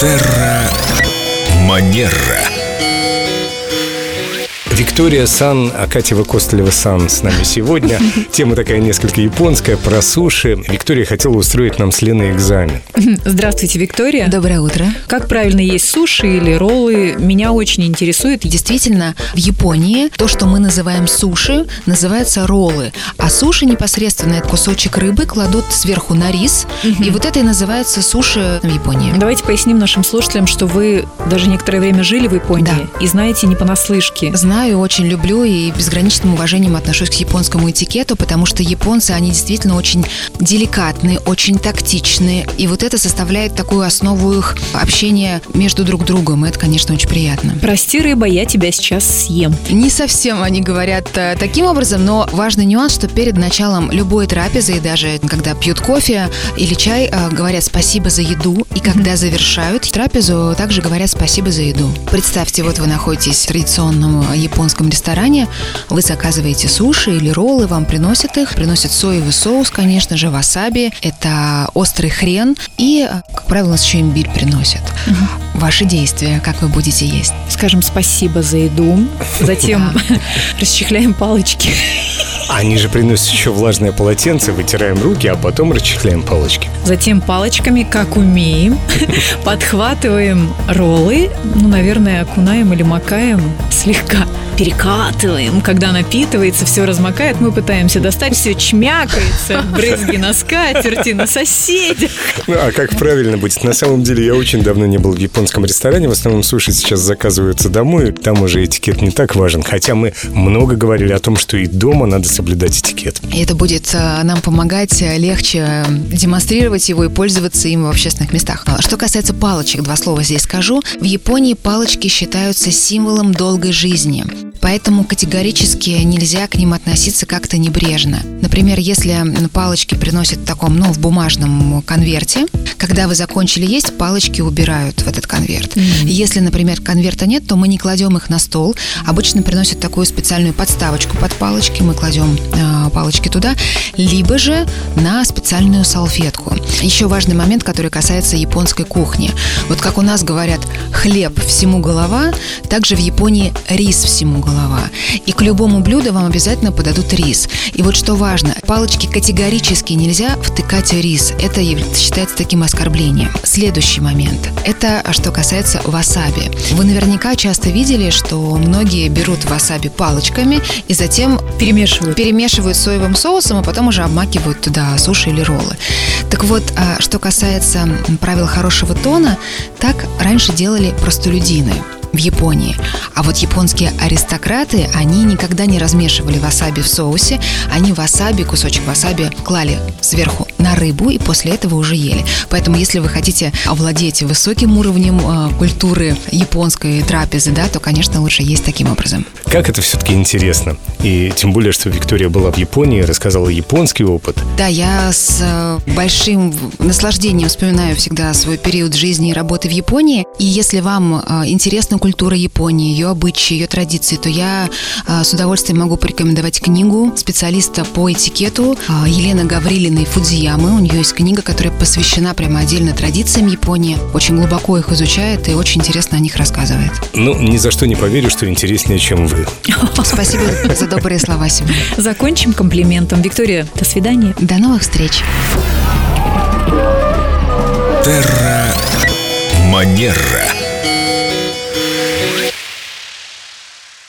Терра Манерра. Виктория Сан, Акатьева-Костолева Сан с нами сегодня. Тема такая несколько японская, про суши. Виктория хотела устроить нам с Леной экзамен. Здравствуйте, Виктория. Доброе утро. Как правильно есть суши или роллы? Меня очень интересует. Действительно, в Японии то, что мы называем суши, называется роллы. А суши непосредственно этот кусочек рыбы кладут сверху на рис. И вот это и называется суши в Японии. Давайте поясним нашим слушателям, что вы даже некоторое время жили в Японии. Да. И знаете не понаслышке. Знаю. И очень люблю и безграничным уважением отношусь к японскому этикету, потому что японцы, они действительно очень деликатные, очень тактичные, и вот это составляет такую основу их общения между друг другом, и это, конечно, очень приятно. «Прости, рыба, я тебя сейчас съем». Не совсем они говорят таким образом, но важный нюанс, что перед началом любой трапезы, и даже когда пьют кофе или чай, говорят «спасибо за еду», и когда завершают трапезу, также говорят «спасибо за еду». Представьте, вот вы находитесь в традиционном японском ресторане, вы заказываете суши или роллы, вам приносят их, приносят соевый соус, конечно же, васаби, это острый хрен, и, как правило, у нас еще имбирь приносят. Ваши действия, как вы будете есть? Скажем спасибо за еду, затем расчехляем палочки. Они же приносят еще влажное полотенце, вытираем руки, а потом расчехляем палочки. Затем палочками, как умеем, подхватываем роллы, наверное, окунаем или макаем слегка. Перекатываем, когда напитывается, все размокает, мы пытаемся достать, все чмякается, брызги на скатерти, на соседях. А как правильно будет? На самом деле я очень давно не был в японском ресторане, в основном суши сейчас заказываются домой, там уже этикет не так важен, хотя мы много говорили о том, что и дома надо соблюдать этикет. И это будет нам помогать легче демонстрировать его и пользоваться им в общественных местах. Что касается палочек, два слова здесь скажу. В Японии палочки считаются символом долгой жизни. Поэтому категорически нельзя к ним относиться как-то небрежно. Например, если палочки приносят в таком, в бумажном конверте, когда вы закончили есть, палочки убирают в этот конверт. Если, например, конверта нет, то мы не кладем их на стол. Обычно приносят такую специальную подставочку под палочки, мы кладем палочки туда, либо же на специальную салфетку. Еще важный момент, который касается японской кухни. Вот как у нас говорят «хлеб всему голова», также в Японии «рис всему голова». И к любому блюду вам обязательно подадут рис. И вот что важно, палочки категорически нельзя втыкать рис. Это считается таким оскорблением. Следующий момент. Это что касается васаби. Вы наверняка часто видели, что многие берут васаби палочками и затем перемешивают соевым соусом, а потом уже обмакивают туда суши или роллы. Так вот, что касается правил хорошего тона, так раньше делали простолюдины в Японии. А вот японские аристократы, они никогда не размешивали васаби в соусе, они васаби, кусочек васаби клали сверху на рыбу и после этого уже ели. Поэтому, если вы хотите овладеть высоким уровнем культуры японской трапезы, то, конечно, лучше есть таким образом. Как это все-таки интересно. И тем более, что Виктория была в Японии, рассказала японский опыт. Да, я с большим наслаждением вспоминаю всегда свой период жизни и работы в Японии. И если вам интересна культура Японии, ее обычаи, ее традиции, то я с удовольствием могу порекомендовать книгу специалиста по этикету Елены Гаврилиной Фудзиямы. У нее есть книга, которая посвящена прямо отдельно традициям Японии. Очень глубоко их изучает и очень интересно о них рассказывает. Ни за что не поверю, что интереснее, чем вы. Спасибо за добрые слова сегодня. Закончим комплиментом. Виктория, до свидания. До новых встреч. Терра Манерра.